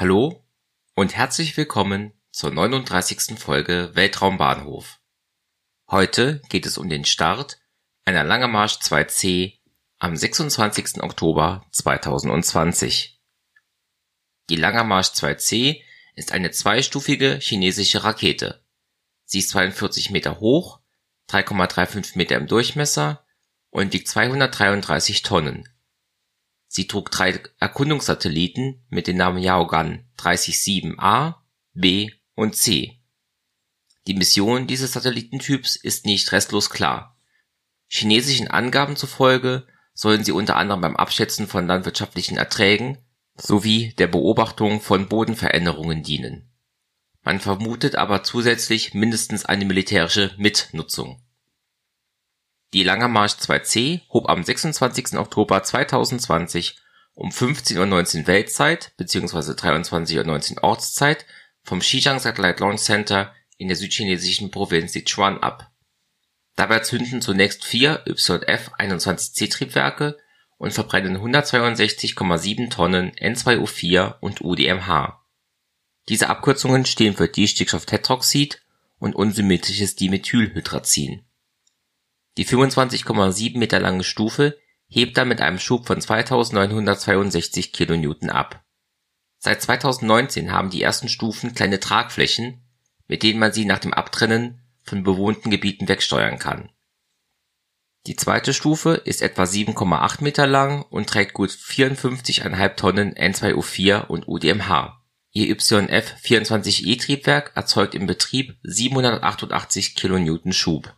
Hallo und herzlich willkommen zur 39. Folge Weltraumbahnhof. Heute geht es um den Start einer Lange Marsch 2C am 26. Oktober 2020. Die Lange Marsch 2C ist eine zweistufige chinesische Rakete. Sie ist 42 Meter hoch, 3,35 Meter im Durchmesser und wiegt 233 Tonnen. Sie trug 3 Erkundungssatelliten mit den Namen Yaogan 307A, B und C. Die Mission dieses Satellitentyps ist nicht restlos klar. Chinesischen Angaben zufolge sollen sie unter anderem beim Abschätzen von landwirtschaftlichen Erträgen sowie der Beobachtung von Bodenveränderungen dienen. Man vermutet aber zusätzlich mindestens eine militärische Mitnutzung. Die Lange Marsch 2C hob am 26. Oktober 2020 um 15:19 Uhr Weltzeit bzw. 23:19 Uhr Ortszeit vom Shijang Satellite Launch Center in der südchinesischen Provinz Sichuan ab. Dabei zünden zunächst 4 YF-21C-Triebwerke und verbrennen 162,7 Tonnen N2O4 und UDMH. Diese Abkürzungen stehen für Distickstofftetroxid und unsymmetrisches Dimethylhydrazin. Die 25,7 Meter lange Stufe hebt dann mit einem Schub von 2962 kN ab. Seit 2019 haben die ersten Stufen kleine Tragflächen, mit denen man sie nach dem Abtrennen von bewohnten Gebieten wegsteuern kann. Die zweite Stufe ist etwa 7,8 Meter lang und trägt gut 54,5 Tonnen N2O4 und UDMH. Ihr YF-24E Triebwerk erzeugt im Betrieb 788 kN Schub.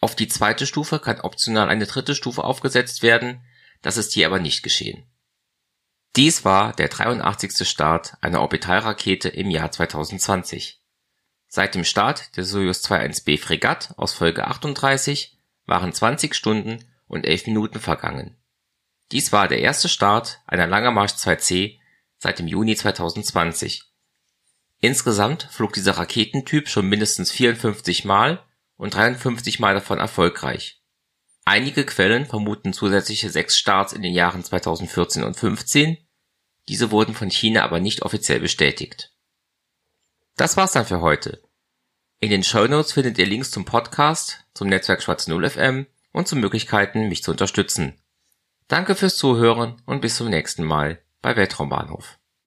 Auf die zweite Stufe kann optional eine dritte Stufe aufgesetzt werden, das ist hier aber nicht geschehen. Dies war der 83. Start einer Orbitalrakete im Jahr 2020. Seit dem Start der Soyuz 2.1b Fregatte aus Folge 38 waren 20 Stunden und 11 Minuten vergangen. Dies war der erste Start einer Lange Marsch 2C seit dem Juni 2020. Insgesamt flog dieser Raketentyp schon mindestens 54 Mal und 53 Mal davon erfolgreich. Einige Quellen vermuten zusätzliche 6 Starts in den Jahren 2014 und 2015, diese wurden von China aber nicht offiziell bestätigt. Das war's dann für heute. In den Shownotes findet ihr Links zum Podcast, zum Netzwerk Schwarz 0 FM und zu Möglichkeiten, mich zu unterstützen. Danke fürs Zuhören und bis zum nächsten Mal bei Weltraumbahnhof.